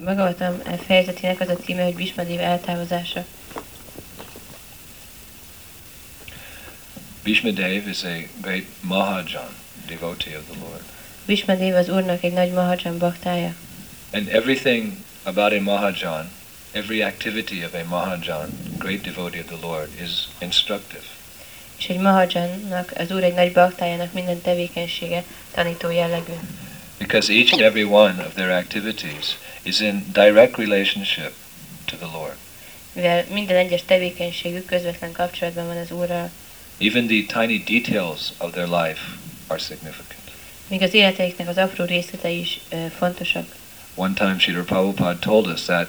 Bhagavatam fejezetének az a címe, hogy Bhismadév eltávozása. Bhismadév is a great Mahajan, devotee of the Lord. Bhismadév az Úrnak egy nagy Mahajan baktája. And everything about a Mahajan, every activity of a Mahajan, great devotee of the Lord, is instructive. És egy Mahajannak, az Úr egy nagy baktájának minden tevékenysége tanító jellegű. Because each and every one of their activities is in direct relationship to the Lord. Mivel minden egyes tevékenységük közvetlen kapcsolatban van az Úrral. Even the tiny details of their life are significant. Még az életeiknek az apró részletei is fontosak. One time Sri Prabhupada told us that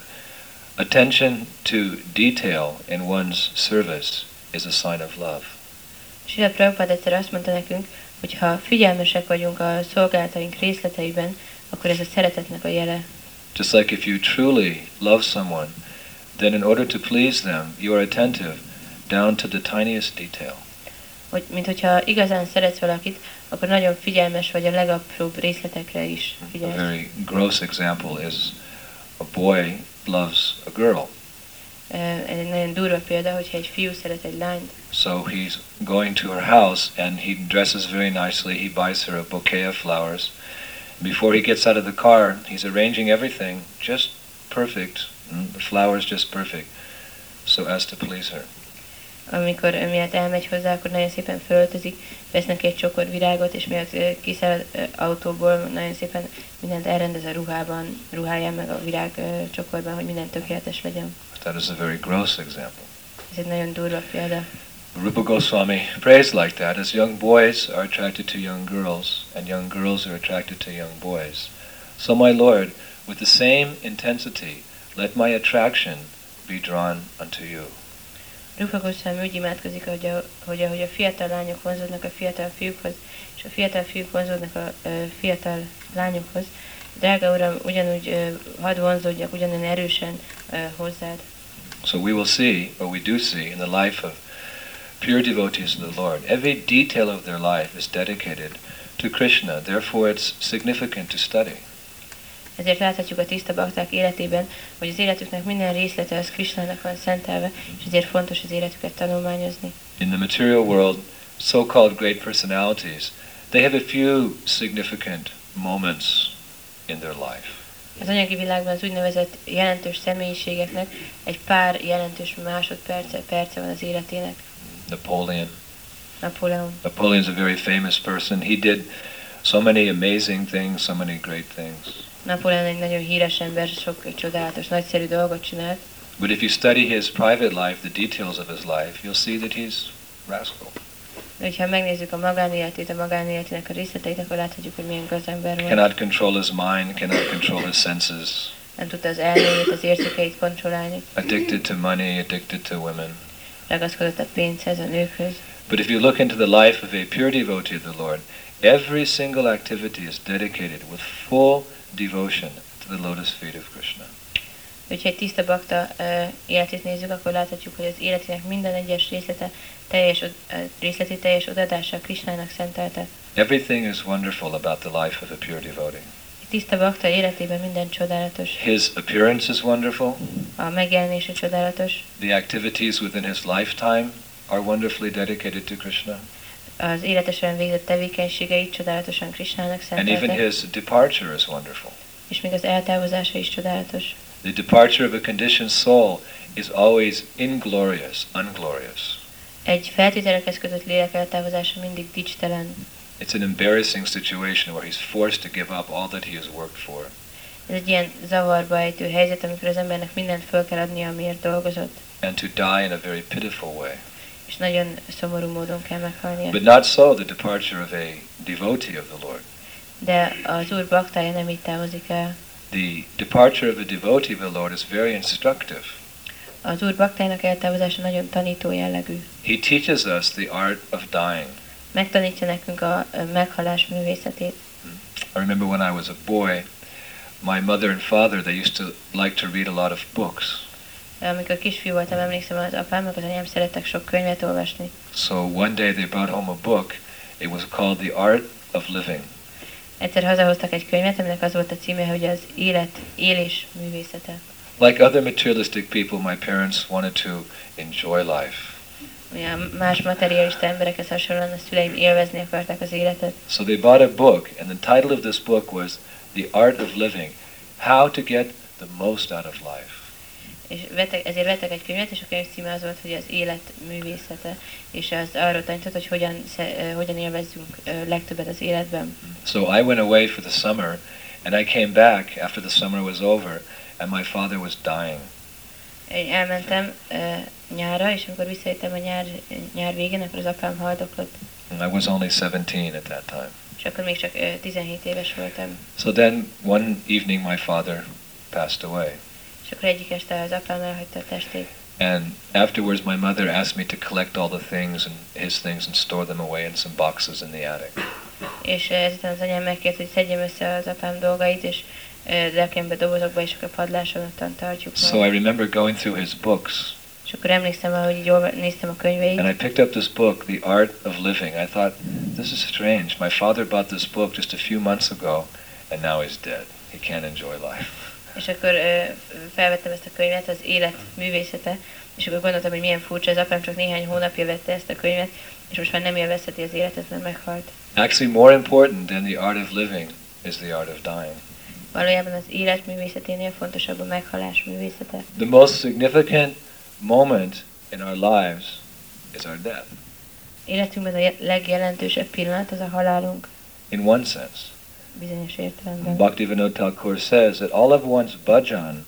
attention to detail in one's service is a sign of love. Sri Prabhupada egyszer azt mondta nekünk, hogy ha figyelmesek vagyunk a szolgálataink részleteiben, akkor ez a szeretetnek a jele. Just like if you truly love someone, then in order to please them, you are attentive down to the tiniest detail. Hogy, mint hogyha igazán szeretsz valakit, akkor nagyon figyelmes vagy a legapróbb részletekre is figyelsz. A very gross example is a boy loves a girl. Ez egy nagyon durva példa, hogyha egy fiú szeret egy lányt. So he's going to her house and he dresses very nicely. He buys her a bouquet of flowers. Before he gets out of the car, he's arranging everything just perfect. The flowers just perfect, so as to please her. Amikor miatt elmegy hozzá, akkor nagyon szépen felöltözik, vesznek egy csokor virágot, és miatt kiszáll az autóból, nagyon szépen mindent elrendez a ruhában, ruháján meg a virág csokorban, hogy minden tökéletes legyen. That is a very gross example. Ez egy nagyon durva példa. Rupa Goswami prays like that, as young boys are attracted to young girls, and young girls are attracted to young boys. So my Lord, with the same intensity, let my attraction be drawn unto you. Rupa Goswami úgy imádkozik, hogy a fiatal lányok vonzódnak a fiatal fiúkhoz, és a fiatal fiúk vonzódnak a fiatal lányokhoz. Drága Uram, ugyanúgy hadd vonzódjak ugyanolyan erősen hozzád. So we will see, or we do see, in the life of pure devotees of the Lord, every detail of their life is dedicated to Krishna. Therefore, it's significant to study. Ezért láthatjuk a tiszta bakták életében, hogy az életüknek minden részlete az Krishnának van szentelve, és ezért fontos az életüket tanulmányozni. In the material world, so-called great personalities, they have a few significant moments in their life. Az anyagi világban az úgynevezett jelentős személyiségeknek egy pár jelentős másodperce van az életének. Napoleon. Napoleon is a very famous person. He did so many amazing things, so many great things. Napoleon egy nagyon híres ember, sok csodálatos, nagyszerű dolgot csinált. But if you study his private life, the details of his life, you'll see that he's rascal. De ha megnézzük a magánéletét, a magánéletének a részleteit, akkor láthatjuk, hogy milyen gazember volt. Cannot control his mind, cannot control his senses. Nem tudta az elméjét, az érzékeit kontrollálni. Addicted to money, addicted to women. Ragaszkodott a pénzhez, a nőkhöz. But if you look into the life of a pure devotee of the Lord, every single activity is dedicated with full devotion to the lotus feet of Krishna. Hogyha egy tiszta bakta életét nézzük, akkor láthatjuk, hogy az életének minden egyes részletét teljes odadással Krishnának szentelte. Everything is wonderful about the life of a pure devotee. A tiszta bakta életében minden csodálatos. His appearance is wonderful. A megjelenése csodálatos. The activities within his lifetime are wonderfully dedicated to Krishna. Az élete során végzett tevékenységei csodálatosan Krishnának szentelte. And even his departure is wonderful. És még az eltávozása is csodálatos. The departure of a conditioned soul is always inglorious, unglorious. Egy feltételekhez kötött lélek eltávozása mindig dicstelen. It's an embarrassing situation where he's forced to give up all that he has worked for. Ez egy ilyen zavarba ejtő helyzet, amikor az embernek mindent fel kell adnia, amiért dolgozott. And to die in a very pitiful way. És nagyon szomorú módon kell meghalnia. But not so the departure of a devotee of the Lord. De az Úr baktája nem így távozik el. The departure of a devotee of the Lord is very instructive. Az Úr baktájának eltávozása nagyon tanító jellegű. He teaches us the art of dying. Megtanítja nekünk a meghalás művészetét. I remember when I was a boy, my mother and father, they used to like to read a lot of books. Amikor kisfiú voltam, emlékszem, az apám meg az anyám szerettek sok könyvet olvasni. So one day they brought home a book. It was called The Art of Living. Egyszer hazahoztak egy könyvet, aminek az volt a címe, hogy az élet, élés művészete. Like other materialistic people, my parents wanted to enjoy life. Olyan más materialista emberekhez hasonlóan a szüleim élvezni akarták az életet. So they bought a book, and the title of this book was The Art of Living, How to Get the Most Out of Life. És ezért vettek egy könyvet, és a könyv címe az volt, hogy az élet művészete, és az arról tanított, hogy hogyan élvezzünk legtöbbet az életben. So I went away for the summer, and I came back after the summer was over, and my father was dying. Én elmentem nyárra, és amikor visszajöttem a nyár végén, akkor az apám haldoklott. And I was only 17 at that time. És akkor még csak 17 éves voltam. So then one evening my father passed away. És akkor egyik este az apám elhagyta a testét. And afterwards my mother asked me to collect all the things and his things and store them away in some boxes in the attic. És ezután az anyám megkért, hogy szedjem össze az apám dolgait, és rakjam be dobozokba, és akkor padláson ottan tartjuk. So I remember going through his books. És akkor emlékszem, ahogy jól néztem a könyveit. And I picked up this book, The Art of Living. I thought, this is strange. My father bought this book just a few months ago, and now he's dead. He can't enjoy life. És akkor felvettem ezt a könyvet, az élet művészete, és akkor gondoltam, hogy milyen furcsa, az apám csak néhány hónapja vette ezt a könyvet, és most már nem élvezheti az életet, mert meghalt. Actually, more important than the art of living is the art of dying. Valójában az élet művészeténél fontosabb a meghalás művészete. The most significant moment in our lives is our death. Életünkben a legjelentősebb pillanat az a halálunk. In one sense. Bhaktivinoda Thakur says that all of one's bhajan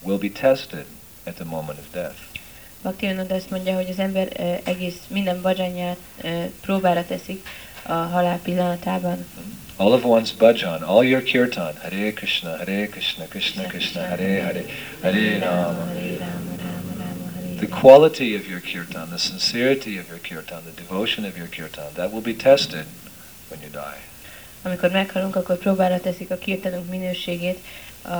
will be tested at the moment of death. Bhaktivinoda azt mondja, hogy az ember minden bhajanját próbára teszik a halál pillanatában. All of one's bhajan, all your kirtan, Hare Krishna, Hare Krishna, Krishna Krishna, Hare Hare, Hare Rama, Hare Rama. The quality of your kirtan, the sincerity of your kirtan, the devotion of your kirtan, that will be tested when you die. Amikor meghalunk, akkor próbára teszik a kirtanunk minőségét, a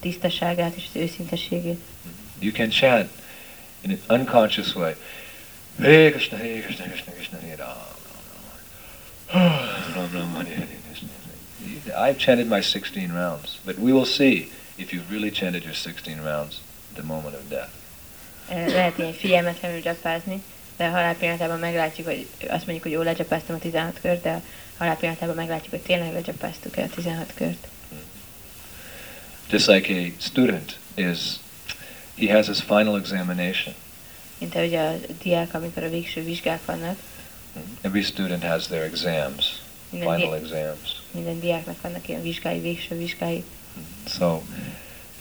tisztaságát és az őszinteségét. You can chant in an unconscious way. Hare Krishna, Hare Krishna, Krishna Krishna, Hare Rama. I've chanted my 16 rounds, but we will see if you've really chanted your 16 rounds at the moment of death. Lehet ilyen figyelmetlenül japázni, de a halál pillanatában meglátjuk, hogy azt mondjuk, hogy jól legyapáztam a 16 kört, de halál pillanatában meglátjuk, hogy tényleg legyapáztuk el a 16 kört. Just like a student is, he has his final examination. Mint ahogy a diák, amikor a végső vizsgák vannak. Every student has their exams, final exams. Minden diáknak vannak ilyen vizsgái, végső vizsgái. So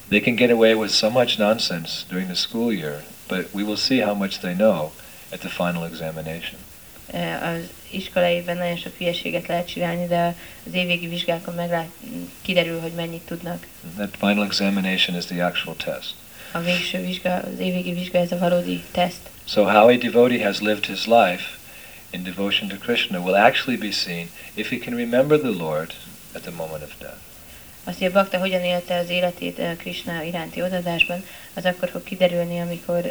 they can get away with so much nonsense during the school year, but we will see how much they know at the final examination. Az iskolai évben nagyon sok hülyeséget lehet csinálni, de az évvégi vizsgákon kiderül, hogy mennyit tudnak. That final examination is the actual test. A végső vizsga, az évvégi vizsga, ez a valódi teszt. So how a devotee has lived his life in devotion to Krishna will actually be seen if he can remember the Lord at the moment of death. Azt, hogy a bakta hogyan élte az életét Krishna iránti odaadásban, az akkor fog kiderülni, amikor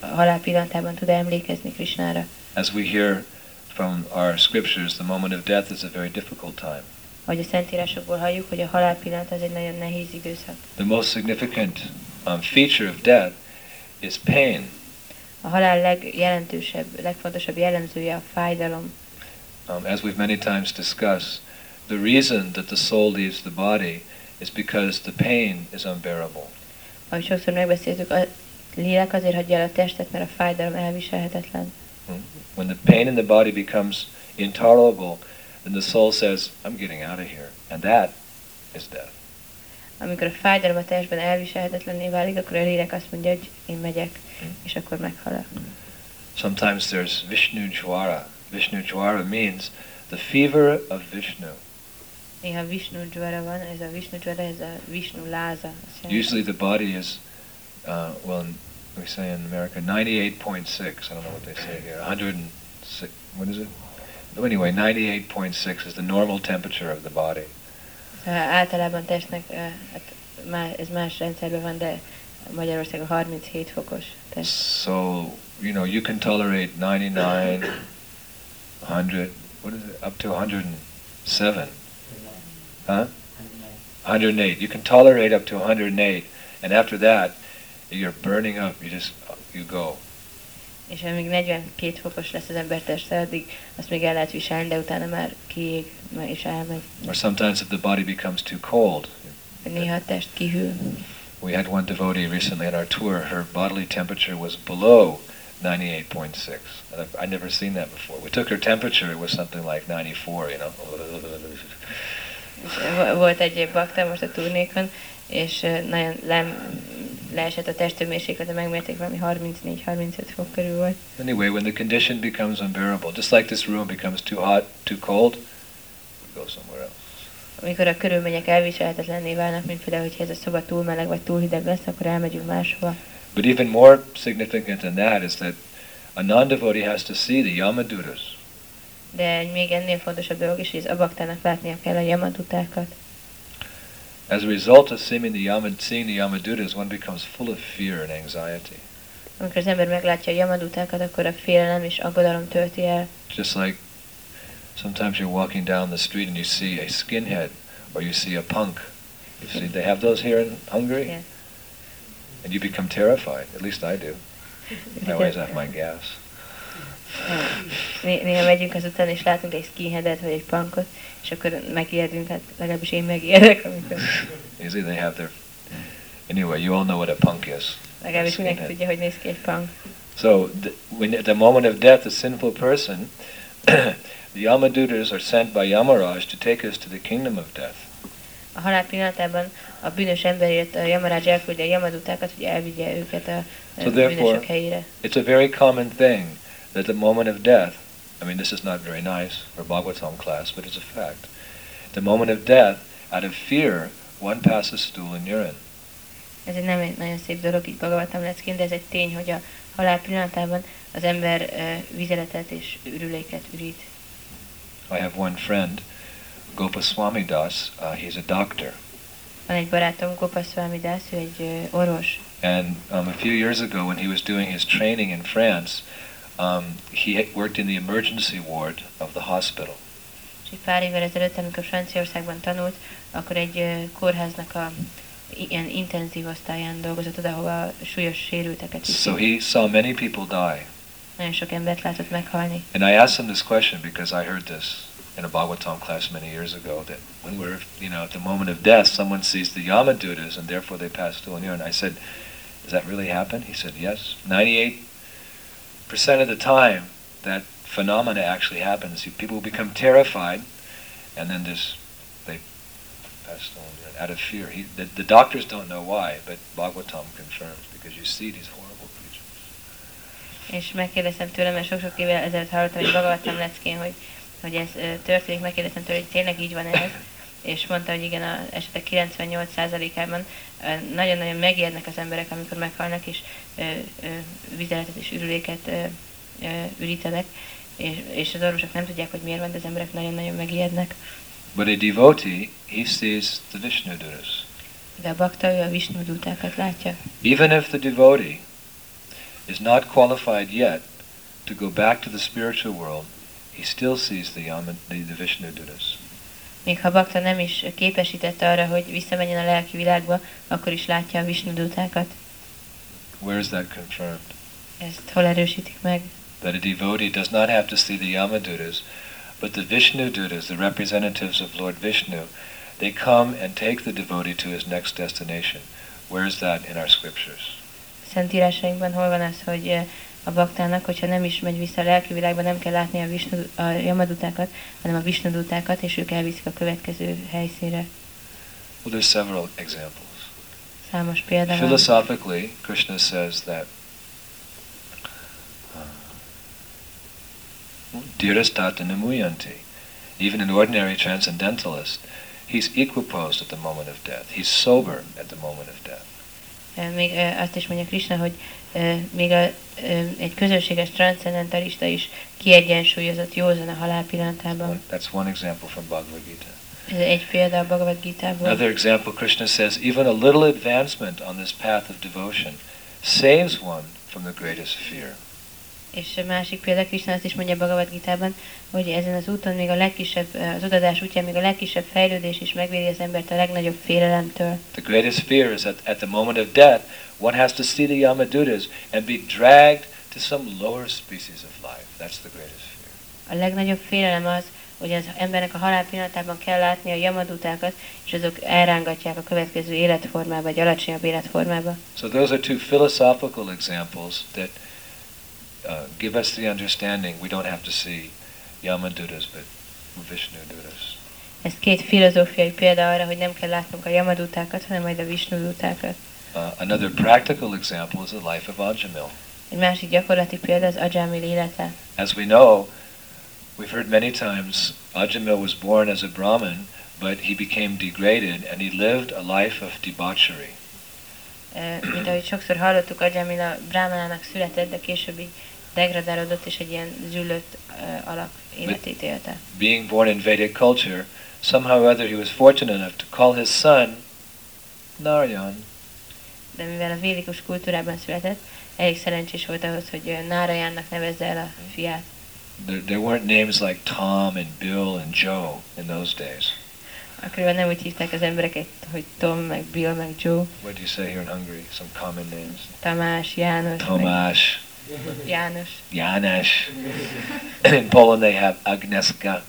halál pillanatában tud emlékezni Krishnára. As we hear from our scriptures, the moment of death is a very difficult time. Ahogy a Szentírásokból halljuk, hogy a halál pillanat az egy nagyon nehéz időszak. The most significant feature of death is pain. A halál legjelentősebb, legfontosabb jellemzője a fájdalom. As we've many times discussed, the reason that the soul leaves the body is because the pain is unbearable. Ahogy sokszor megbeszéltük, a lélek azért hagyja el a testet, mert a fájdalom elviselhetetlen. When the pain in the body becomes intolerable, then the soul says, I'm getting out of here. And that is death. Amikor a fájdalom a testben elviselhetetlenné válik, akkor a lélek azt mondja, hogy én megyek, és akkor meghalok. Sometimes there's Vishnu Jwara. Vishnu Jwara means the fever of Vishnu. Néha Vishnu Jwara van, ez a Vishnu Jwara, ez a Vishnu láza. Usually the body is, well, we say in America, 98.6. I don't know what they say here. 106. What is it? No, anyway, 98.6 is the normal temperature of the body. Általában testnek, ez más rendszerben van, de Magyarországon 37 fokos test. So you know you can tolerate 99, 100, what is it? Up to 107. Huh? 108. You can tolerate up to 108, and after that, you're burning up. You go. És amíg 42 fokos lesz az ember teste, addig azt még el lehet viselni, de utána már kiég, és elmegy. Or sometimes if the body becomes too cold. Néha a test kihűl. We had one devotee recently on our tour. Her bodily temperature was below 98.6. I'd never seen that before. We took her temperature. It was something like 94, you know. Volt egy bakta most a turnékon, és nagyon leesett a testőmérséklete, megmérték valami 34-35 fok körül volt. Anyway, when the condition becomes unbearable, just like this room becomes too hot, too cold, we go somewhere else. Amikor a körülmények elviselhetetlenné válnak, mint például, hogyha ez a szoba túl meleg vagy túl hideg lesz, akkor elmegyünk máshova. But even more significant than that is that a non-devotee has to see the Yamadutas. De még ennél fontosabb dolog is, hogy az abaktának látnia kell a Yamadutákat. As a result of seeing the Yamadutas, one becomes full of fear and anxiety. Amikor az ember meglátja a Yamadutákat, akkor a félelem és aggodalom tölti el. Just like sometimes you're walking down the street and you see a skinhead, or you see a punk. You see, they have those here in Hungary, yeah. And you become terrified. At least I do. I always have my gas. Néha megyünk az után, és látunk egy skinheadet vagy egy punkot, és akkor megijedünk, hát legalábbis én megijedek, amikor... Easy, they have their... Anyway, you all know what a punk is. Legalábbis mindenki tudja, hogy néz ki egy punk. So, when at the moment of death, a sinful person, the Yamadutas are sent by Yamaraj to take us to the kingdom of death. A halál pillanatában a bűnös emberért a Yamaraj elküldi a Yamadutákat, hogy elvigye őket a bűnösök helyére. It's a very common thing. At the moment of death, I mean, this is not very nice for Bhagavatam class, but it's a fact. At the moment of death, out of fear, one passes stool and urine. Ez egy nem nagyon szép dolog, így Bhagavatam leckén, de ez egy tény, hogy a halál pillanatában az ember vizeletet és ürüléket ürít. I have one friend, Gopaswami Das. He's a doctor. Van egy barátom, Gopaswami Das, ő egy orvos. And a few years ago, when he was doing his training in France, he worked in the emergency ward of the hospital. Pár évvel ezelőtt, amikor Franciaországban tanult, akkor egy kórháznak a ilyen intenzív osztályán dolgozott, odahova súlyos sérülteket viszik. So he saw many people die. Nagyon sok embert látott meghalni. And I asked him this question because I heard this in a Bhagavatam class many years ago, that when we're, you know, at the moment of death, someone sees the Yamadutas and therefore they pass through and urine. I said, "Does that really happen?" He said, "Yes, 98% of the time that phenomena actually happens. People become terrified, and then they pass on out of fear. The doctors don't know why, but Bhagavatam confirms because you see these horrible creatures." És megkérdeztem tőle, mert sok-sok évvel ezelőtt hallottam egy Bhagavatam leckén, hogy ez történik. Megkérdeztem tőle, hogy tényleg így van ez, és mondta, hogy igen, az esetek 98%-ában nagyon-nagyon megijednek az emberek, amikor meghalnak, és vizeletet és ürüléket ürítenek, és az orvosok nem tudják, hogy miért van, de az emberek nagyon-nagyon megijednek. But a devotee, he sees the Vishnu Dutas. De a bakta, ő a Vishnu Dutákat látja. Even if the devotee is not qualified yet to go back to the spiritual world, he still sees the Vishnu Dutas. Még ha bakta nem is képesített arra, hogy visszamenjen a lelki világba, akkor is látja a Vishnu Dutákat. Where is that confirmed? Ezt hol erősítik meg? That a devotee does not have to see the Yamadutas, but the Vishnu Dutas, the representatives of Lord Vishnu, they come and take the devotee to his next destination. Where is that in our scriptures? Szentírásainkban hol van az, hogy a baktának, hogyha nem is megy vissza a lelki világba, nem kell látni a Yamadutákat, hanem a Vishnu Dutákat, és ők elviszik a következő helyszínre. Well, there's several examples. Számos példa van. Philosophically, Krishna says that dhiras tatta na muyanti. Even an ordinary transcendentalist, he's equipoised at the moment of death. He's sober at the moment of death. Még azt is mondja Krishna, hogy még egy közönséges transzendentalista is kiegyensúlyozott józan a halál pillanatában. That's one example from Bhagavad Gita. Ez egy példa a Bhagavad Gita-ból. Another example, Krishna says, even a little advancement on this path of devotion saves one from the greatest fear. És másik példa, Krishna azt is mondja Bhagavad Gitában, hogy ezen az úton még a legkisebb, az odadás útján még a legkisebb fejlődés is megvédi az embert a legnagyobb félelemtől. The greatest fear is that at the moment of death, one has to see the Yamadutas and be dragged to some lower species of life. That's the greatest fear. A legnagyobb félelem az, hogy az embernek a halál pillanatában kell látni a Yamadutákat, és azok elrángatják a következő életformába, vagy alacsonyabb életformába. So those are two philosophical examples that give us the understanding we don't have to see Yamadutas but Vishnu Dutas. Ez két filozófiai példa arra, hogy nem kell látnunk a Yamadutákat, hanem majd a Vishnu Dutákat. Another practical example is the life of Ajamil. Egy másik gyakorlati példa az Ajamil élete. As we know, we've heard many times Ajamil was born as a Brahmin, but he became degraded and he lived a life of debauchery. Mint ahogy sokszor hallottuk, Ajamil a Brahmanának született, de később így degradálódott és egy ilyen züllött alak életét élte. Being born in Vedic culture, somehow or other he was fortunate enough to call his son Narayan. De mivel a védikus kultúrában született, elég szerencsés volt ahhoz, hogy Narayannak nevezze el a fiát. There weren't names like Tom and Bill and Joe in those days. Akkoriban nem úgy hívták az embereket, hogy Tom, meg Bill, meg Joe. What do you say here in Hungary? Some common names. Tamás, János. Tomás. János. János. In Poland they have Agnieszka.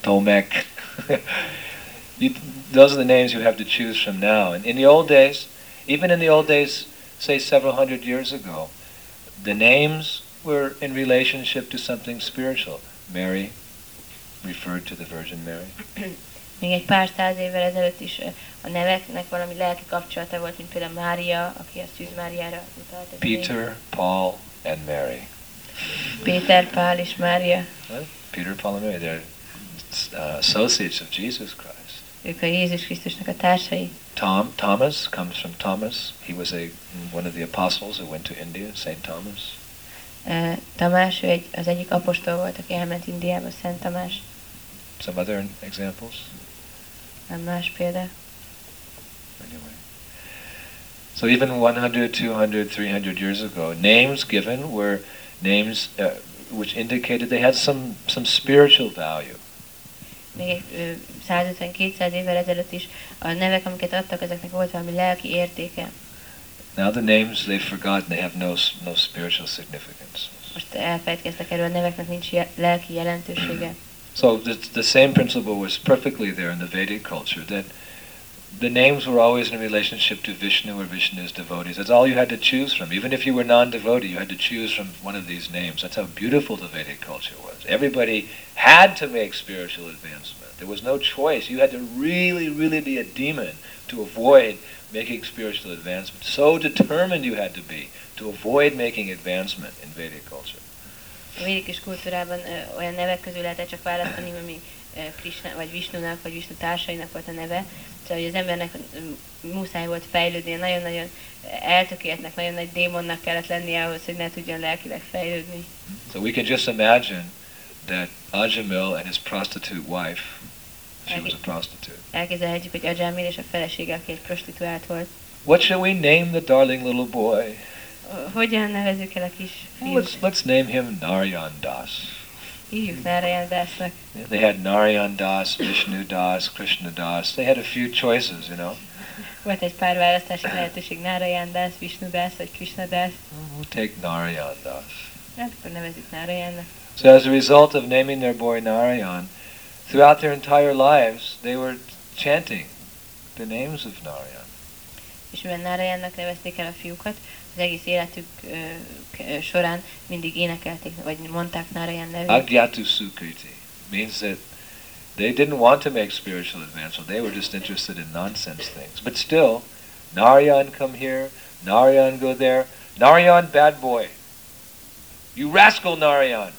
Tomek. Those are the names you have to choose from now. And in the old days, even in the old days, say several hundred years ago, the names were in relationship to something spiritual. Mary referred to the Virgin Mary. Még egy pár száz évvel ezelőtt is a neveknek valami lelki kapcsolata volt, mint például Mária, aki a Szűz Máriára utalt. Peter, Paul and Mary. Péter, Pál és Mária. Peter, Paul and Mary, they're associates of Jesus Christ. Ők a Jézus Krisztusnak a társai. Tom, Thomas comes from Thomas. He was one of the apostles who went to India, St. Thomas. Tamás, ő az egyik apostol volt, aki elment Indiába, Szent Tamás. Some other examples? Más példa. Anyway. So even 100, 200, 300 years ago, names given were names which indicated they had some spiritual value. Még 150-200 évvel ezelőtt is a nevek, amiket adtak, ezeknek volt valami lelki értéke. Now the names they've forgotten; they have no spiritual significance. Most elfelejtkeztek erről, a neveknek nincs lelki jelentősége. So the same principle was perfectly there in the Vedic culture that the names were always in relationship to Vishnu or Vishnu's devotees. That's all you had to choose from. Even if you were non-devotee, you had to choose from one of these names. That's how beautiful the Vedic culture was. Everybody had to make spiritual advancement. There was no choice. You had to really be a demon to avoid making spiritual advancement. So determined you had to be to avoid making advancement in Vedic culture. A védikus kultúrában olyan nevek közül lehetett csak választani, ami Krishna vagy Vishnunak vagy Vishnu társainak volt a neve. Szóval, hogy az embernek muszáj volt fejlődni, nagyon-nagyon eltökéltnek, nagyon nagy démonnak kellett lennie ahhoz, hogy ne tudjon lelkileg fejlődni. So we can just imagine that Ajamil and his prostitute wife, she was a prostitute. Elképzelhetjük, hogy Ajamil és a felesége, aki egy prostituált volt. What shall we name the darling little boy? Hogyan nevezzük el a kis fiút? Let's name him Narayan Das. Hívjuk Narayan Dasnak. They had Narayan Das, Vishnu Das, Krishna Das. They had a few choices, you know. Volt egy pár választási lehetőség, Narayan Das, Vishnu Das vagy Krishna Das. We'll take Narayan Das. Hát akkor nevezzük Narayannak. So as a result of naming their boy Narayan, throughout their entire lives, they were chanting the names of Narayan. És mivel Narayannak nevezték el a fiúkat, az egész életük során mindig énekelték, vagy mondták Narayan nevét. Agyatu Sukriti means that they didn't want to make spiritual advancement, they were just interested in nonsense things. But still, Narayan come here, Narayan go there, Narayan bad boy. You rascal Narayan!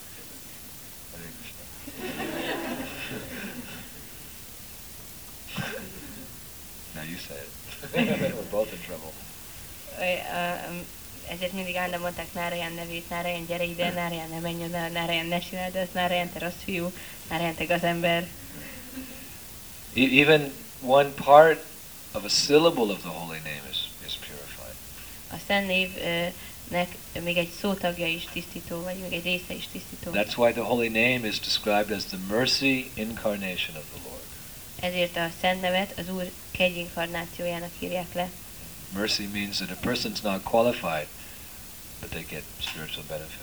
Now you say it. We're both in trouble. Ezért mindig állandóan mondták Narayan nevét, Narayan gyere ide, Narayan ne menj oda, Narayan ne csináld ezt, Narayan te rossz fiú, Narayan te gazember. Even one part of a syllable of the holy name is purified. A szent név még egy szótagja is tisztító, vagy még egy része is tisztító. That's why the holy name is described as the mercy incarnation of the Lord. Ezért a szent nevet az Úr kegyinkarnációjának írják le. Mercy means that a person's not qualified, but they get spiritual benefit.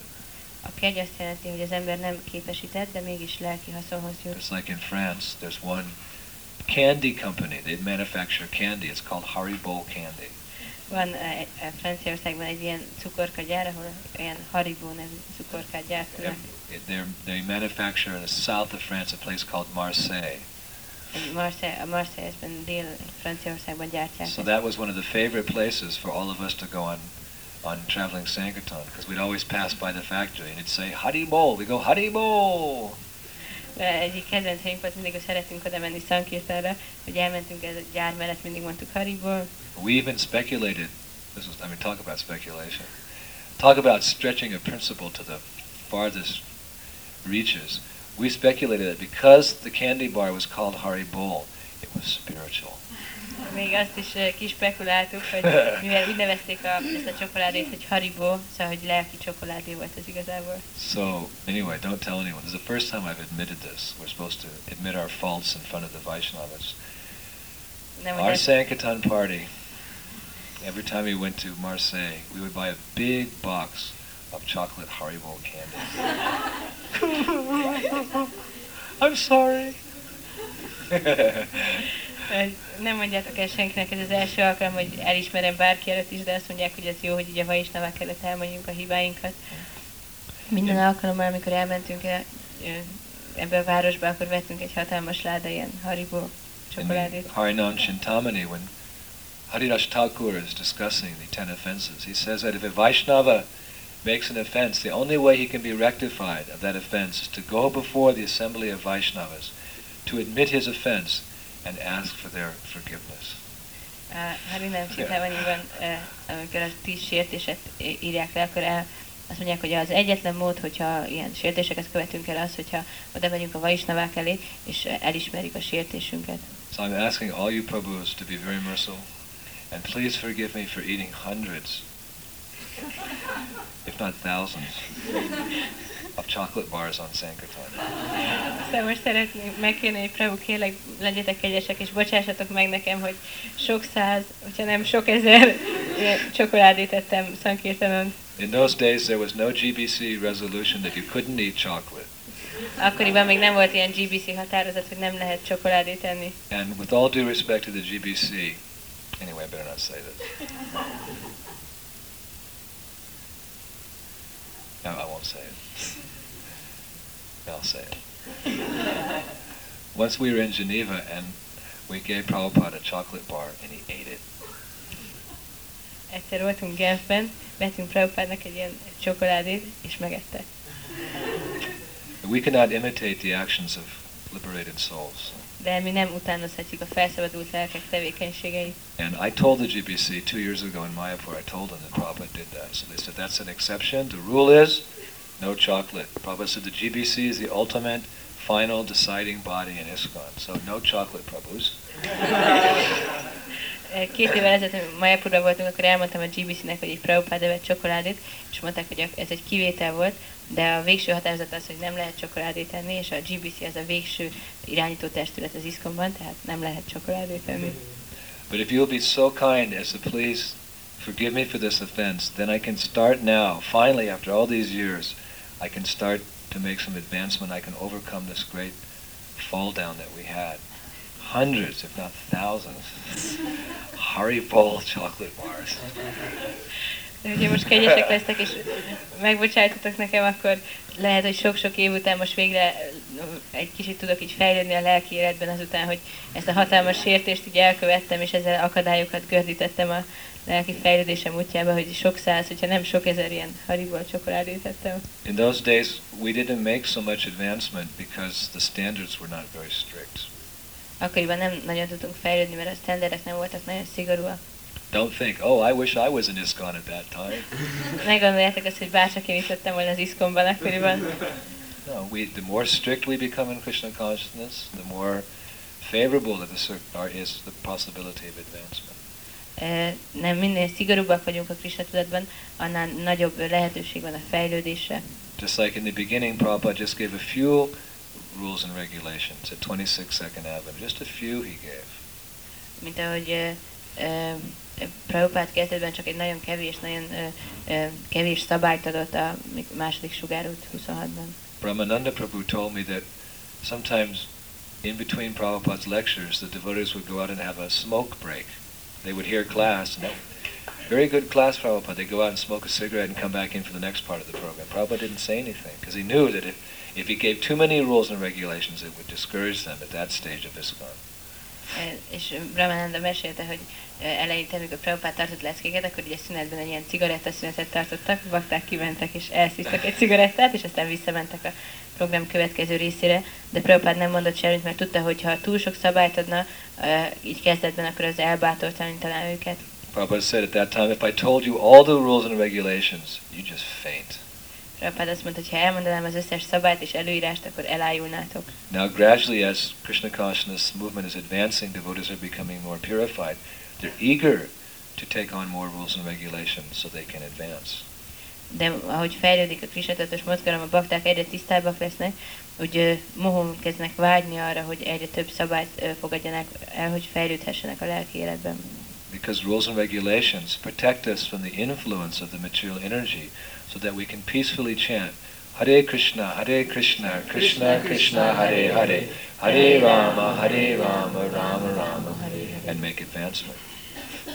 A kegy azt jelenti, hogy az ember nem képesített, de mégis lelki haszonhoz jut. It's like in France, there's one candy company. They manufacture candy. It's called Haribo candy. Van Franciaországban egy ilyen cukorkagyár, ahol ilyen Haribo nevű cukorkát gyártanak. They manufacture in the south of France a place called Marseille. Marseille-ben, Dél-Franciaországban gyártják. So that was one of the favorite places for all of us to go on traveling Sankirtan, because we'd always pass by the factory and it'd say Haribo, we go Haribo. Egyik kedvencünk volt, mindig szeretünk oda menni Sankirtanra, hogy elmentünk ez a gyár mellett, mindig mondtuk Haribo. We even speculated. This was, I mean, talk about speculation. Talk about stretching a principle to the farthest reaches. We speculated that because the candy bar was called Haribo, it was spiritual. Még azt is kispekuláltuk, hogy mivel úgy nevezték ezt a csokoládét, hogy Haribo, szóval hogy lelki csokoládé volt ez igazából. So anyway, don't tell anyone. This is the first time I've admitted this. We're supposed to admit our faults in front of the Vaishnavas. Our Sankirtan party. Every time we went to Marseille, we would buy a big box of chocolate Haribo candies. I'm sorry. Nem mondjátok el senkinek, ez az első alkalom, hogy elismerem bárki előtt is, de azt mondják, hogy ez jó, hogy így a vaisnavák előtt elmondjuk a hibáinkat. Minden alkalommal, amikor elmentünk ebbe a városba, akkor vettünk egy hatalmas láda ilyen Haribo csokoládét. Hari-nama-cintamani, when Haridasa Thakur is discussing the 10 offenses, he says that if a Vaishnava makes an offense, the only way he can be rectified of that offense is to go before the assembly of Vaishnavas, to admit his offense, and ask for their forgiveness. Harinam-cintamaniban, amikor a 10 sértéset írják le, akkor azt mondják, hogy az egyetlen mód, hogyha ilyen sértéseket követünk el, az, hogyha oda megyünk a vaisnavák elé, és elismerik a sértésünket. So I'm asking all you Prabhus to be very merciful, and please forgive me for eating hundreds, if not thousands, of chocolate bars on Sankirtan. Szóval most szeretném megkérni, hogy Prabhu, kérlek, legyetek kegyesek, és bocsássatok meg nekem, hogy sok száz, hogyha nem sok ezer csokoládét ettem Sankirtanon. In those days there was no GBC resolution that you couldn't eat chocolate. Akkoriban még nem volt ilyen GBC határozat, hogy nem lehet csokoládét enni. And with all due respect to the GBC, anyway, I better not say this. No, I won't say it. I'll say it. Once we were in Geneva and we gave Prabhupada a chocolate bar and he ate it. Egyszer voltunk Genfben, vettünk Prabhupádnak egy ilyen csokoládét és megette. We cannot imitate the actions of liberated souls. De mi nem utánozhatjuk a felszabadult lelkek tevékenységeit. And I told the GBC 2 years ago in Mayapur, I told them that Prabhupada did that. So they said that's an exception. The rule is no chocolate. Prabhupada said the GBC is the ultimate, final, deciding body in ISKCON. So no chocolate, Prabhus. 2 évvel ezelőtt Mayapurban voltunk, akkor elmondtam a GBC-nek, hogy egy Prabhupada evett csokoládét, és mondták, hogy ez egy kivétel volt, de a végső határozat az, hogy nem lehet csokoládét enni, és a GBC az a végső irányító testület az ISKCON-ban, tehát nem lehet csokoládét enni. But if you'll be so kind as to please forgive me for this offense, then I can start now, finally, after all these years, I can start to make some advancement, I can overcome this great fall down that we had. Hundreds, if not thousands, Haribo chocolate bars. Ugye most kegyesek lesztek, és megbocsájtatok nekem, akkor lehet, hogy sok-sok év után most végre egy kicsit tudok így fejlődni a lelki életben azután, hogy ezt a hatalmas sértést így elkövettem, és ezzel akadályokat gördítettem a lelki fejlődésem útjába, hogy sok száz, hogyha nem sok ezer ilyen Haribo csokoládét ettem. In those days we didn't make so much advancement because the standards were not very strict. Akkoriban nem nagyon tudtunk fejlődni, mert a sztenderek nem voltak nagyon szigorúak. Don't think, oh, I wish I was in ISKCON at that time. Ne gondoljátok azt, hogy bárcsak én itt lettem volna az ISKCON-ban akkoriban. No, the more strict we become in Krishna consciousness, the more favorable is the possibility of advancement. nem minél szigorúbbak vagyunk a Krishna tudatban, annál nagyobb lehetőség van a fejlődésre. Just like in the beginning, Prabhupada just gave a few rules and regulations at 22nd Avenue. Just a few he gave. Mint ahogy Prabhupada kezdetben csak egy nagyon kevés szabályt adott a második sugárút 26-ban. Brahmananda Prabhu told me that sometimes in between Prabhupada's lectures, the devotees would go out and have a smoke break. They would hear class, and very good class, Prabhupada. They go out and smoke a cigarette and come back in for the next part of the program. Prabhupada didn't say anything because he knew that if he gave too many rules and regulations, it would discourage them at that stage of ISKCON. És Brahmananda mesélte, hogy eleinte, amikor Prabhupada tartott leckéket, akkor ugye szünetben egy ilyen cigarettaszünetet tartottak, bakták kimentek és elszívtak egy cigarettát, és aztán visszamentek a program következő részére, de Prabhupada nem mondott semmit, mert tudta, hogy ha túl sok szabályt adna, így kezdetben, akkor az elbátortalanítaná őket. Prabhupada said at that time, if I told you all the rules and regulations, you just faint. Prabhupada azt mondta, hogy ha elmondanám az összes szabályt és előírást, akkor elájulnátok. Now gradually, as Krishna consciousness movement is advancing, devotees are becoming more purified. They're eager to take on more rules and regulations so they can advance. De ahogy fejlődik a krisnatudatos mozgalom, a bakták egyre tisztábbak lesznek, úgy mohonkeznek vágyni arra, hogy egyre több szabályt fogadjanak el, hogy fejlődhessenek a lelki életben. Because rules and regulations protect us from the influence of the material energy, so that we can peacefully chant Hare Krishna, Hare Krishna, Krishna Krishna, Hare Hare, Hare Rama, Hare Rama, Rama Rama, and make advancement.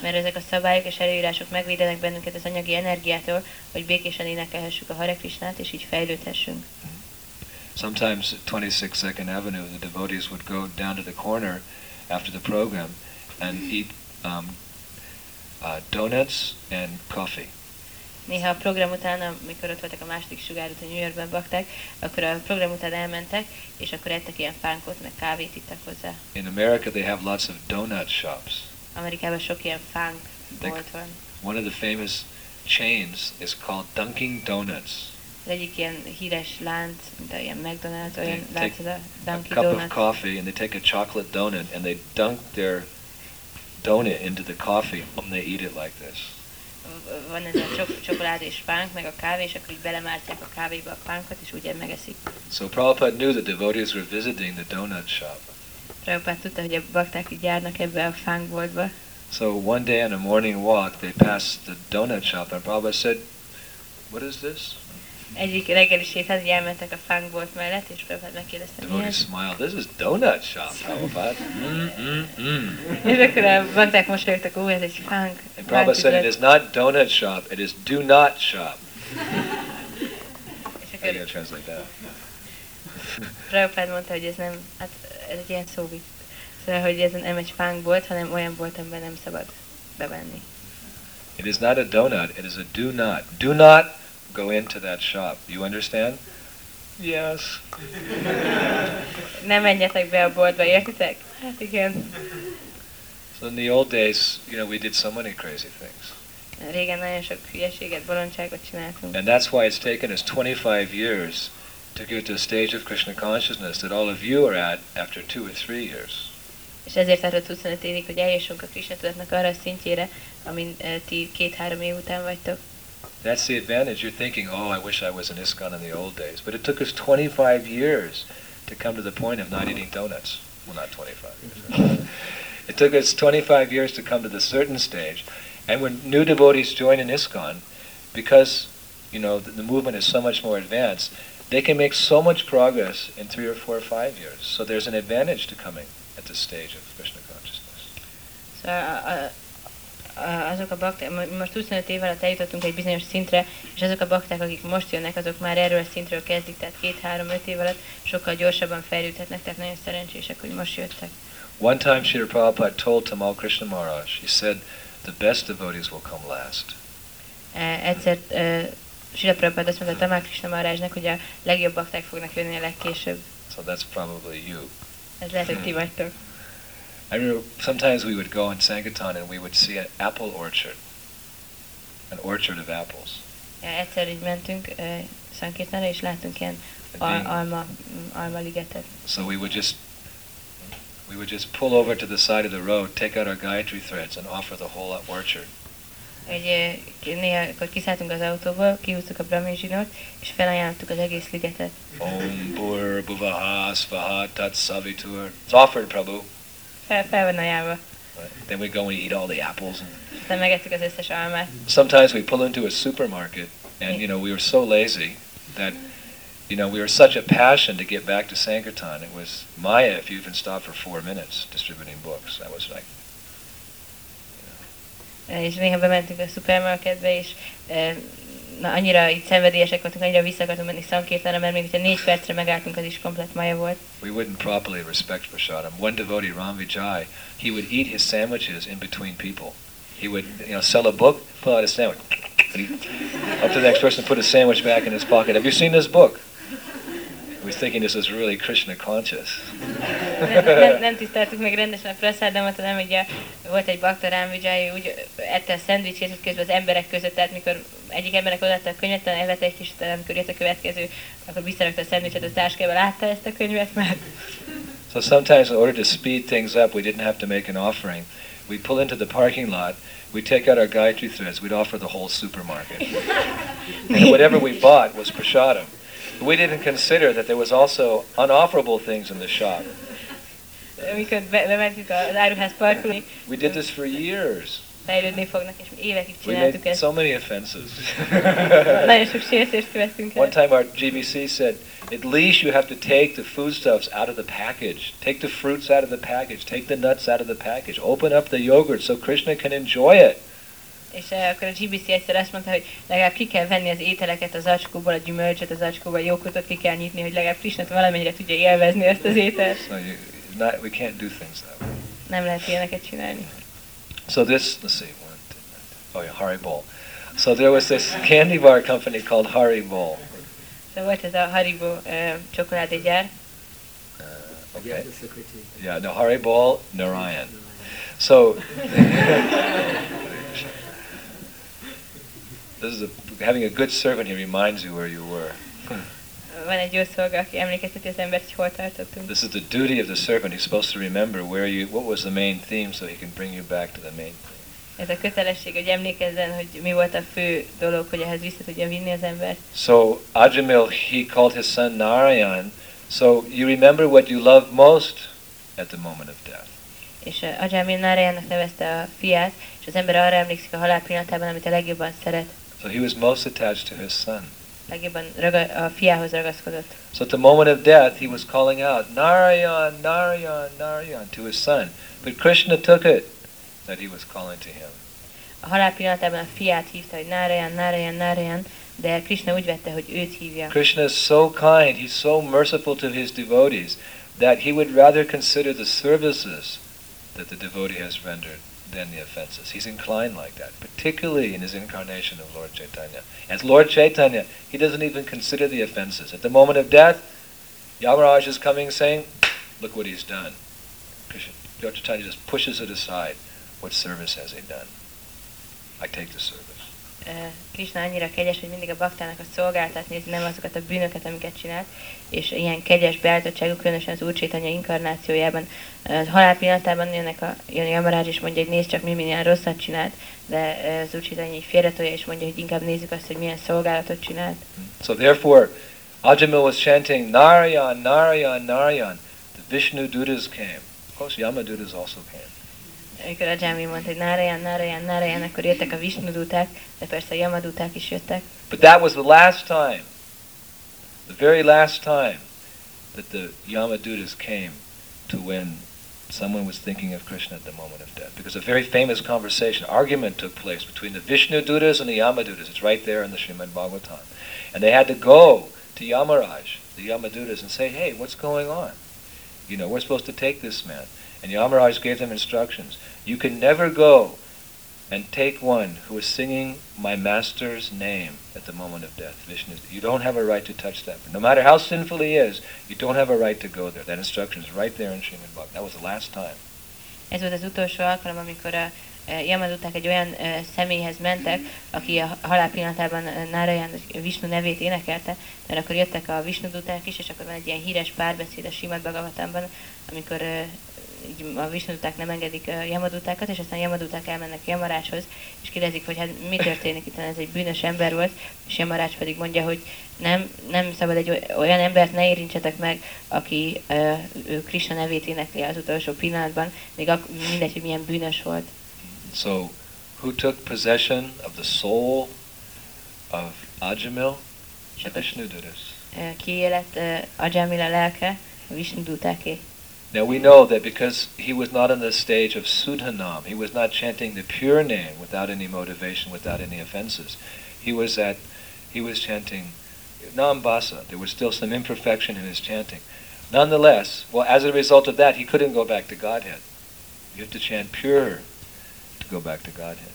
Mert ezek a szabályok és előírások megvédenek bennünket az anyagi energiától, hogy békésen énekelhessük a Hare Krishnát, és így fejlődhessünk. Sometimes at 22nd Avenue, the devotees would go down to the corner after the program and eat donuts and coffee. Néha a program után, amikor ott voltak a második sugárúton New Yorkban bakták, akkor a program után elmentek, és akkor ettek ilyen fánkot, meg kávét ittak hozzá. In America they have lots of donut shops. Amerikában sok ilyen fánk volt van. One of the famous chains is called Dunkin' Donuts. Az egyik ilyen híres lánc, mint ilyen McDonald's, olyan lánc, az a Dunkin' Donuts. A cup of coffee and they take a chocolate donut and they dunk their donut into the coffee and they eat it like this. Van ez a csokoládé és fánk, meg a kávé, és akkor így belemártják a kávéba a fánkot, és úgy megeszik. So Prabhupada knew the devotees were visiting the donut shop. Prabhupada tudta, hogy a bakták így járnak ebbe a fánkboltba. So one day on a morning walk, they passed the donut shop, and Prabhupada said, "What is this?" Egyik reggeli sétán így elmentek a fánkbolt mellett, és Prabhupada megkérdezte, mi ez? The devotees smiled. "This is donut shop, Prabhupada." És akkor a bakták mosolyogtak, ó, ez egy fánk. And Prabhupada said, "It is not donut shop, it is do not shop." I gotta translate that. Prabhupada mondta, hogy ez nem, hát ez egy ilyen szóvic. Szóval, hogy ez nem egy fánkbolt, hanem olyan bolt, amiben nem szabad bevenni. It is not a donut, it is a do not. Do not go into that shop. You understand? Yes. Ne menjetek be a boltba, értitek? Hát igen. So in the old days, you know, we did so many crazy things. Régen nagyon sok hülyeséget, bolondságot csináltunk. And that's why it's taken us 25 years to get to a stage of Krishna consciousness that all of you are at after 2 or 3 years. És ezért tartott 25 évig, hogy eljussunk a Krishna tudatnak arra a szintjére, amin ti 2-3 év után vagytok. That's the advantage. You're thinking, oh, I wish I was an ISKCON in the old days. But it took us 25 years to come to the point of not eating donuts. Well, not 25 years. It took us 25 years to come to the certain stage. And when new devotees join an ISKCON, because, you know, the movement is so much more advanced, they can make so much progress in 3 or 4 or 5 years. So there's an advantage to coming at this stage of Krishna consciousness. So, azok a bakták, most 25 év alatt eljutottunk egy bizonyos szintre, és azok a bakták, akik most jönnek, azok már erről a szintről kezdik, tehát 2-3-5 év alatt sokkal gyorsabban fejlődhetnek, tehát nagyon szerencsések, hogy most jöttek. One time Sri Prabhupada told Tamal Krishna Maharaj, he said, the best devotees will come last. Egyszer Sri Prabhupada azt mondta Tamal Krishna Maharajnak, hogy a legjobb bakták fognak jönni a legkésőbb. So that's probably you. Ez lehet, hogy ti vagytok. I remember sometimes we would go in Sankirtan and we would see an apple orchard, an orchard of apples. Egyszer így mentünk Sankirtanra és láttunk ilyen alma ligetet. So we would just we would just pull over to the side of the road, take out our Gayatri threads and offer the whole orchard. Néha, kiszálltunk az autóból, kihúztuk a Brahmin-zsinót, és felajánlottuk az egész ligetet. Om Bhur Bhuvaha Svaha Tat Savitur. It's offered, Prabhu. Fel van ajánlva. Then we go and eat all the apples. Aztán megettük az összes almát. Sometimes we pull into a supermarket, and you know, we were so lazy that, you know, we were such a passion to get back to Sankirtan. It was, Maya, if you even stopped for 4 minutes distributing books, that was like, és néha bementünk a szupermarketbe, és annyira itt szenvedélyesek voltunk, annyira vissza akartunk menni Sankirtanra, mert még hogyha 4 percre megálltunk, az is komplet mája volt. We wouldn't properly respect prasadam. One devotee, Ram Vijay, he would eat his sandwiches in between people. He would, you know, sell a book, pull out a sandwich, up to the next person, put a sandwich back in his pocket. Have you seen this book? We're thinking this is really Krishna conscious. Nem tiszteltük még rendesen a prasádamat, hanem ugye volt egy bakta Ram Vijay, úgy ette a szendvicsét, hogy közben az emberek között, tehát mikor egyik embernek odaadta a könyvet, elvette egy kis, talán mikor jött a következő, akkor visszarakta a szendvicset a táskába, látta ezt a könyvet már. So sometimes in order to speed things up, we didn't have to make an offering. We pull into the parking lot, we take out our Gayatri threads, we'd offer the whole supermarket. And whatever we bought was prasadam. We didn't consider that there was also unofferable things in the shop. We did this for years. We made so many offenses. One time our GBC said, at least you have to take the foodstuffs out of the package. Take the fruits out of the package. Take the nuts out of the package. Open up the yogurt so Krishna can enjoy it. És akkor a GBC egyszer azt mondta, hogy legalább ki kell venni az ételeket az acskóból, a gyümölcsöt az acskóból, a jókurtot ki kell nyitni, hogy legalább Krishnát valamennyire tudja élvezni ezt az ételt. So we can't do things that way. Nem lehet ilyeneket csinálni. So this, let's see, Haribo. So there was this candy bar company called Haribo. So volt ez a Haribo csokoládégyár. Okay. Yeah, no, Haribo Narayan. So this is a, having a good servant here reminds you where you were. This is the duty of the servant. He's supposed to remember where you, what was the main theme, so he can bring you back to the main theme. So Ajamil, he called his son Narayan. So you remember what you love most at the moment of death. És Ajamil Narayannak nevezte a fiát, és az ember arra emlékszik a halál pillanatában, amit a legjobban szeret. So he was most attached to his son. So at the moment of death, he was calling out, Narayan, Narayan, Narayan, to his son. But Krishna took it that he was calling to him. A halál pillanatában a fiát hívta, hogy Narayan, Narayan, Narayan, de Krishna úgy vette, hogy őt hívja. Krishna is so kind, he's so merciful to his devotees, that he would rather consider the services that the devotee has rendered than the offenses. He's inclined like that, particularly in his incarnation of Lord Chaitanya. As Lord Chaitanya, he doesn't even consider the offenses. At the moment of death, Yamaraj is coming saying, look what he's done. Lord Chaitanya just pushes it aside. What service has he done? I take the service. Krishna annyira kegyes, hogy mindig a baktának a szolgálatát nézi, nem azokat a bűnöket, amiket csinált, és ilyen kegyes beállítottságú, különösen az Úr Chaitanya inkarnációjában. Halál pillanatában jön a Yamaraj és mondja, hogy nézd csak, mi milyen rosszat csinált, de az Úr Chaitanya így félretolja, és mondja, hogy inkább nézzük azt, hogy milyen szolgálatot csinált. So therefore, Ajamil was chanting, Narayan, Narayan, Narayan. The Vishnu Dutas came. Of course, Yamadutas also came. Amikor Ajamil mondta, hogy Narayan, Narayan, Narayan, akkor jöttek a Vishnu Duták, de persze a Yamaduták is jöttek. But that was the last time, the very last time that the Yamadutas came to when someone was thinking of Krishna at the moment of death. Because a very famous conversation, argument took place between the Vishnu Dutas and the Yamadutas. It's right there in the Shrimad Bhagavatam. And they had to go to Yamaraj, the Yamadutas, and say, hey, what's going on? You know, we're supposed to take this man. And Yamaraj gave them instructions. You can never go and take one who is singing my master's name at the moment of death. Vishnu, you don't have a right to touch that. No matter how sinful he is, you don't have a right to go there. That instruction is right there in Srimad Bhagavatam. That was the last time. Ez volt az utolsó alkalom, amikor a Yamaduták egy olyan személyhez mentek, aki a halál pillanatában Narayan Vishnu nevét énekelte, mert akkor jöttek a Vishnu Duták is, és akkor van egy ilyen híres párbeszéd a Srimad Bhagavatamban, amikor a Vishnuduták nem engedik Yamadutákat, és aztán Yamaduták elmennek Yamarajhoz, és kérdezik, hogy hát mi történik itt, ez egy bűnös ember volt, és Yamaraj pedig mondja, hogy nem szabad egy olyan embert ne érintsetek meg, aki Krishna nevét énekli az utolsó pillanatban, még mindegy, hogy milyen bűnös volt. So, who took possession of the soul of Ajamil? The Vishnu Dutas. Kiélet Ajamil a lelke, a Vishnu Dutáké. Now we know that because he was not on the stage of Sudhanam, he was not chanting the pure name without any motivation, without any offenses. He was chanting Nambasa. There was still some imperfection in his chanting. Nonetheless, well, as a result of that, he couldn't go back to Godhead. You have to chant pure to go back to Godhead.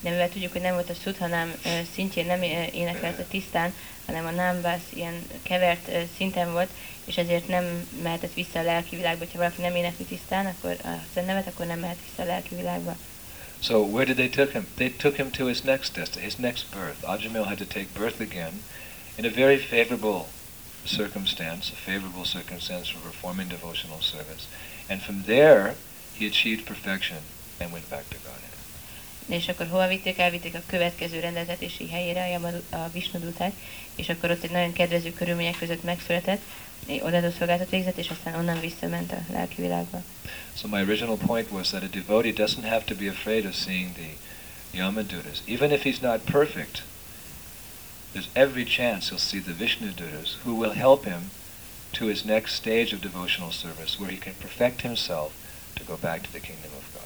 Mivel tudjuk, hogy nem volt a Sudhanam szintjén, nem énekelte tisztán, hanem a Nambas ilyen kevert szinten volt, és ezért nem mehetett vissza a lelki világba. Ha valaki nem énekli tisztán, akkor a szennevet, akkor nem mehet vissza a lelki világba. So where did they took him? They took him to his next destiny, his next birth. Ajamil had to take birth again in a very favorable circumstance, a favorable circumstance for performing devotional service. And from there, he achieved perfection and went back to Godhead. És akkor hova vitték? Elvitték a következő rendeltetési helyére, a Vishnudutát, és akkor ott egy nagyon kedvező körülmények között megszületett, odaadó szolgálatot végzett, és aztán onnan visszament a lelki világba. So my original point was that a devotee doesn't have to be afraid of seeing the Yamadutas. Even if he's not perfect, there's every chance he'll see the Vishnudutas, who will help him to his next stage of devotional service, where he can perfect himself to go back to the kingdom of God.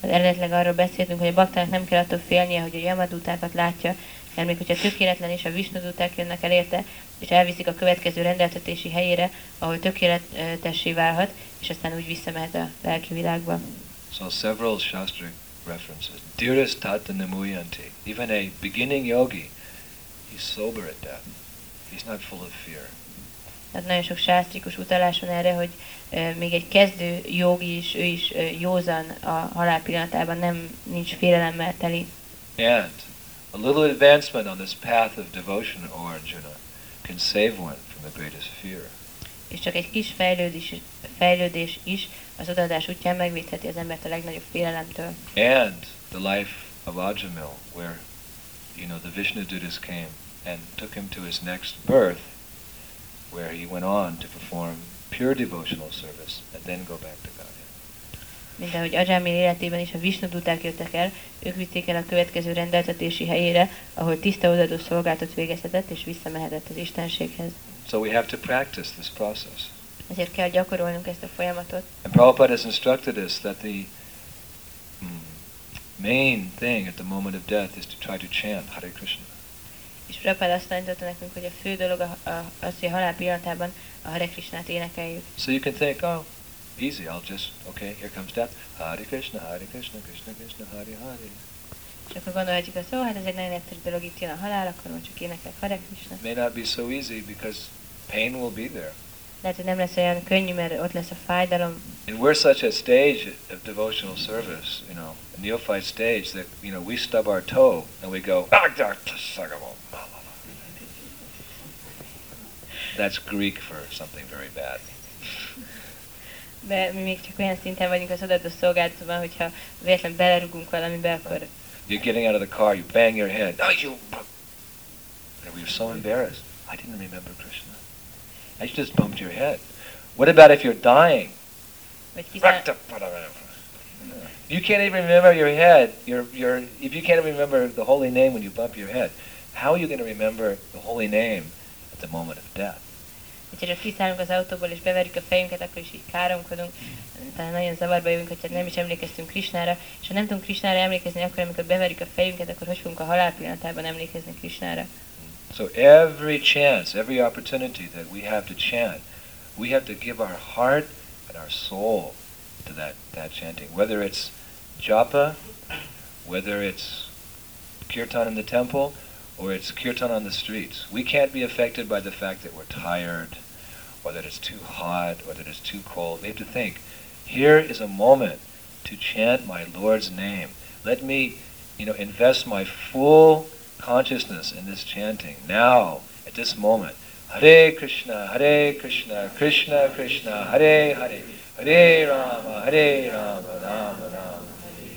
Eredetileg arról beszéltünk, hogy a baktának nem kell attól félnie, hogy a Yamadutákat látja, mert még hogyha tökéletlen és a Vishnuduták jönnek el érte, és elviszik a következő rendeltetési helyére, ahol tökéletessé válhat, és aztán úgy visszamehet a lelki világba. So several shastra references. Dearest tata namuyanti, even a beginning yogi, he's sober at death. He's not full of fear. Tehát nagyon sok sásztrikus utalás van erre, hogy még egy kezdő jogi is, ő is józan a halál pillanatában, nincs félelemmel teli. And a little advancement on this path of devotion, O Arjuna, can save one from the greatest fear. És csak egy kis fejlődés is az odaadás útján megvédheti az embert a legnagyobb félelemtől. And the life of Ajamil, where the Vishnudutas came and took him to his next birth, where he went on to perform pure devotional service and then go back to Godhead. Mint ahogy Ajamil életében is a Vishnuduták jöttek el, ők vitték el a következő rendeltetési helyére, ahol tiszta odaadó szolgálatot végezhetett és visszamehetett az Istenséghez. So we have to practice this process. Ezért kell gyakorolnunk ezt a folyamatot. And Prabhupada has instructed us that the main thing at the moment of death is to try to chant Hare Krishna. És Prabhupada azt tanította nekünk, hogy a fő dolog az, hogy a halál pillanatában a Hare Krishnát énekeljük. So you can think, oh, easy, I'll just, okay, here comes death. Hare Krishna, Krishna Krishna, Hare Hare. És akkor gondolhatjuk azt, hát ez egy nagyon egyszerű dolog, itt jön a halál, akkor most csak énekel Hare Krishna. May not be so easy because pain will be there. Lehet, hogy nem lesz olyan könnyű, mert ott lesz a fájdalom. And we're such a stage of devotional service, a neophyte stage that, we stub our toe and we go, that's Greek for something very bad. De mi még csak olyan szinten vagyunk az odaadó szolgálatban, hogyha véletlenül belerugunk valamibe, akkor... You're getting out of the car, you bang your head. And we were so embarrassed. I didn't remember Krishna. I just bumped your head. What about if you're dying? You can't even remember your head. If you can't remember the holy name when you bump your head, how are you going to remember the holy name at the moment of death? Hogyha kiszállunk az autóból és beverjük a fejünket, akkor is így káromkodunk. Talán nagyon zavarba jövünk, hogyha nem is emlékeztünk Krishnára. És ha nem tudunk Krishnára emlékezni, akkor amikor beverjük a fejünket, akkor hogy fogunk a halál pillanatában emlékezni Krishnára? So every chance, every opportunity that we have to chant, we have to give our heart and our soul to that chanting. Whether it's japa, whether it's kirtan in the temple, or it's kirtan on the streets. We can't be affected by the fact that we're tired, or that it's too hot, or that it's too cold. We have to think, here is a moment to chant my Lord's name. Let me, invest my full consciousness in this chanting now at this moment. Hare Krishna, Hare Krishna, Krishna Krishna, Hare Hare, Hare Rama, Hare Rama, Rama Rama.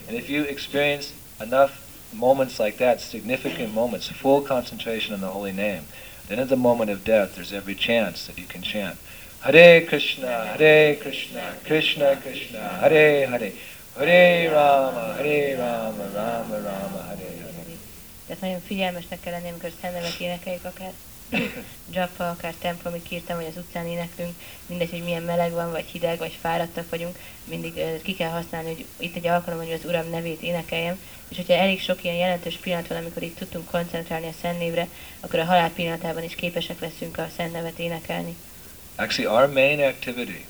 And if you experience enough moments like that, significant moments, full concentration on the holy name, then at the moment of death, there's every chance that you can chant Hare Krishna, Hare Krishna, Krishna Krishna, Hare Hare, Hare Rama, Hare Rama, Rama Rama, Hare Hare. Tehát nagyon figyelmesnek kell lenni, amikor szennemek énekeljük, akár dzsapa, akár templomi kirtán, vagy az utcán éneklünk, mindegy, hogy milyen meleg van, vagy hideg, vagy fáradtak vagyunk, mindig ki kell használni, hogy itt egy alkalom, hogy az Uram nevét énekeljem, és hogyha elég sok ilyen jelentős pillanat van, amikor itt tudtunk koncentrálni a szennévre, akkor a halál pillanatában is képesek leszünk a szennevet énekelni. Actually, our main activity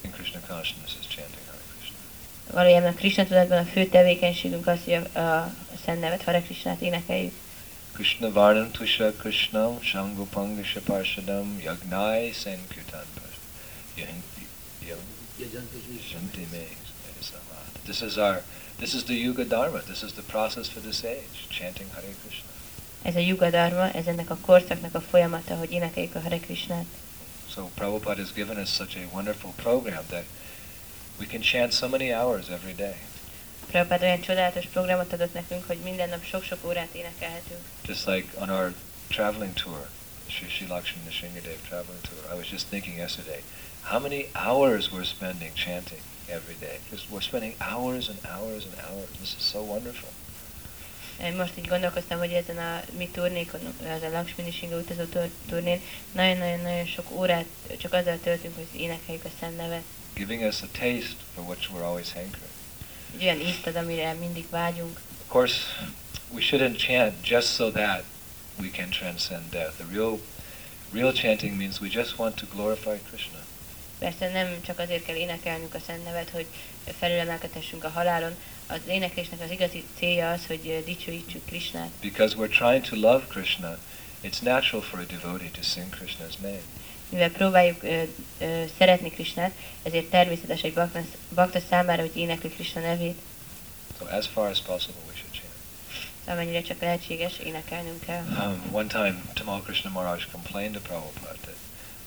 in Krishna consciousness is chanting Hare Krishna. Valójában a Krishna tudatban a fő tevékenységünk az, hogy a szennevet, Hare Krishnát énekeljük. Krishna Varnam Tusha Krishnam Shangupangasha Parshadam Yagnai Sankirtan Yajantime. This is the Yuga Dharma. This is the process for this age, chanting Hare Krishna. Ez a Yuga Dharma, ez ennek a korszaknak a folyamata, hogy énekeljük a Hare Krishnát. So Prabhupada has given us such a wonderful program that we can chant so many hours every day. Prabhupada olyan csodálatos programot adott nekünk, hogy minden nap sok-sok órát énekelhetünk. Just like on our traveling tour, Sri Sri Lakshmi Nrsingadev traveling tour, I was just thinking yesterday, how many hours we're spending chanting every day. Because we're spending hours and hours and hours. This is so wonderful. Most így gondolkoztam, hogy ezen a mi turnékon, az a Lakshmi Nrsinga utazó turnén, nagyon-nagyon sok órát csak azzal töltünk, hogy énekeljük a Szent nevet. Giving us a taste for which we're always hankering. Egy olyan ízt ad, amire mindig vágyunk. Of course, we shouldn't chant just so that we can transcend death. The real chanting means we just want to glorify Krishna. Persze nem csak azért kell énekelnünk a Szent nevet, hogy felülemelkedhessünk a halálon. Az éneklésnek az igazi célja az, hogy dicsőítsük Krishnát. Because we're trying to love Krishna, it's natural for a devotee to sing Krishna's name. Mivel próbáljuk szeretni Krishnát, ezért természetes egy bakta számára, hogy énekli Krishna nevét. So as far as possible we should chant. Amennyire csak lehetséges, énekelnünk kell. One time Tamal Krishna Maharaj complained to Prabhupada that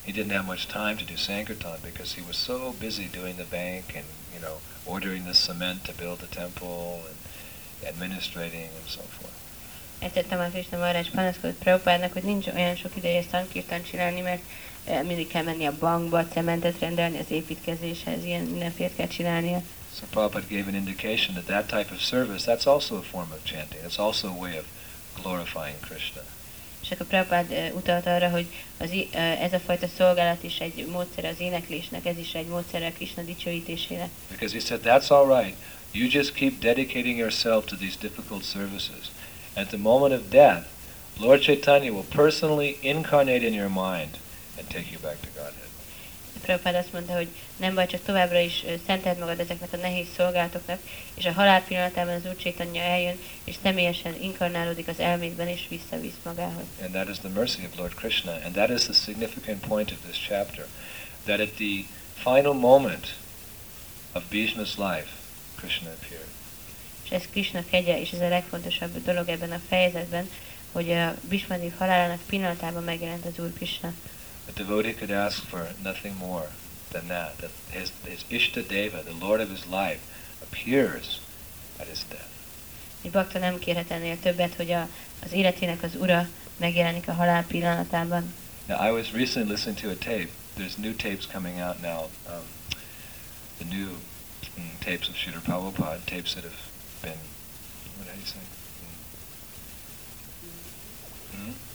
he didn't have much time to do sankirtan because he was so busy doing the bank and, you know, ordering the cement to build the temple and administrating and so forth. Egyszer Tamal Krishna Maharaj panaszkodott Prabhupádnak, hogy nincs olyan sok ideje szankirtan csinálni, mert mindig kell menni a bankba, cementet rendelni az építkezéshez, ilyen mindenfélt kell csinálnia. So Prabhupada gave an indication that that type of service, that's also a form of chanting, that's also a way of glorifying Krishna. És akkor Prabhupád utalt arra, hogy ez a fajta szolgálat is egy módszer az éneklésnek, ez is egy módszer a Krishna dicsőítésének. Because he said, that's all right, you just keep dedicating yourself to these difficult services. At the moment of death, Lord Chaitanya will personally incarnate in your mind and take you back to Godhead. Prabhupád azt mondta, hogy nem baj, csak továbbra is szenteld magad ezeknek a nehéz szolgálatoknak, és a halál pillanatában az Úr Chaitanya eljön, és személyesen inkarnálódik az elmédben, és visszavisz magához. And that is the mercy of Lord Krishna, and that is the significant point of this chapter, that at the final moment of Bhishma's life, Krishna appeared. És ez Krishna kegye, és ez a legfontosabb dolog ebben a fejezetben, hogy a Bhismadév halálának pillanatában megjelent az Úr Krishna. A devotee could ask for nothing more than that. That his Ishtadeva, the Lord of his life, appears at his death. Egy bakta nem kérhet ennél többet, hogy az életének az ura megjelenik a halál pillanatában. Now I was recently listening to a tape. There's new tapes coming out now. The new tapes of Srila Prabhupada, tapes that have been. What did he say?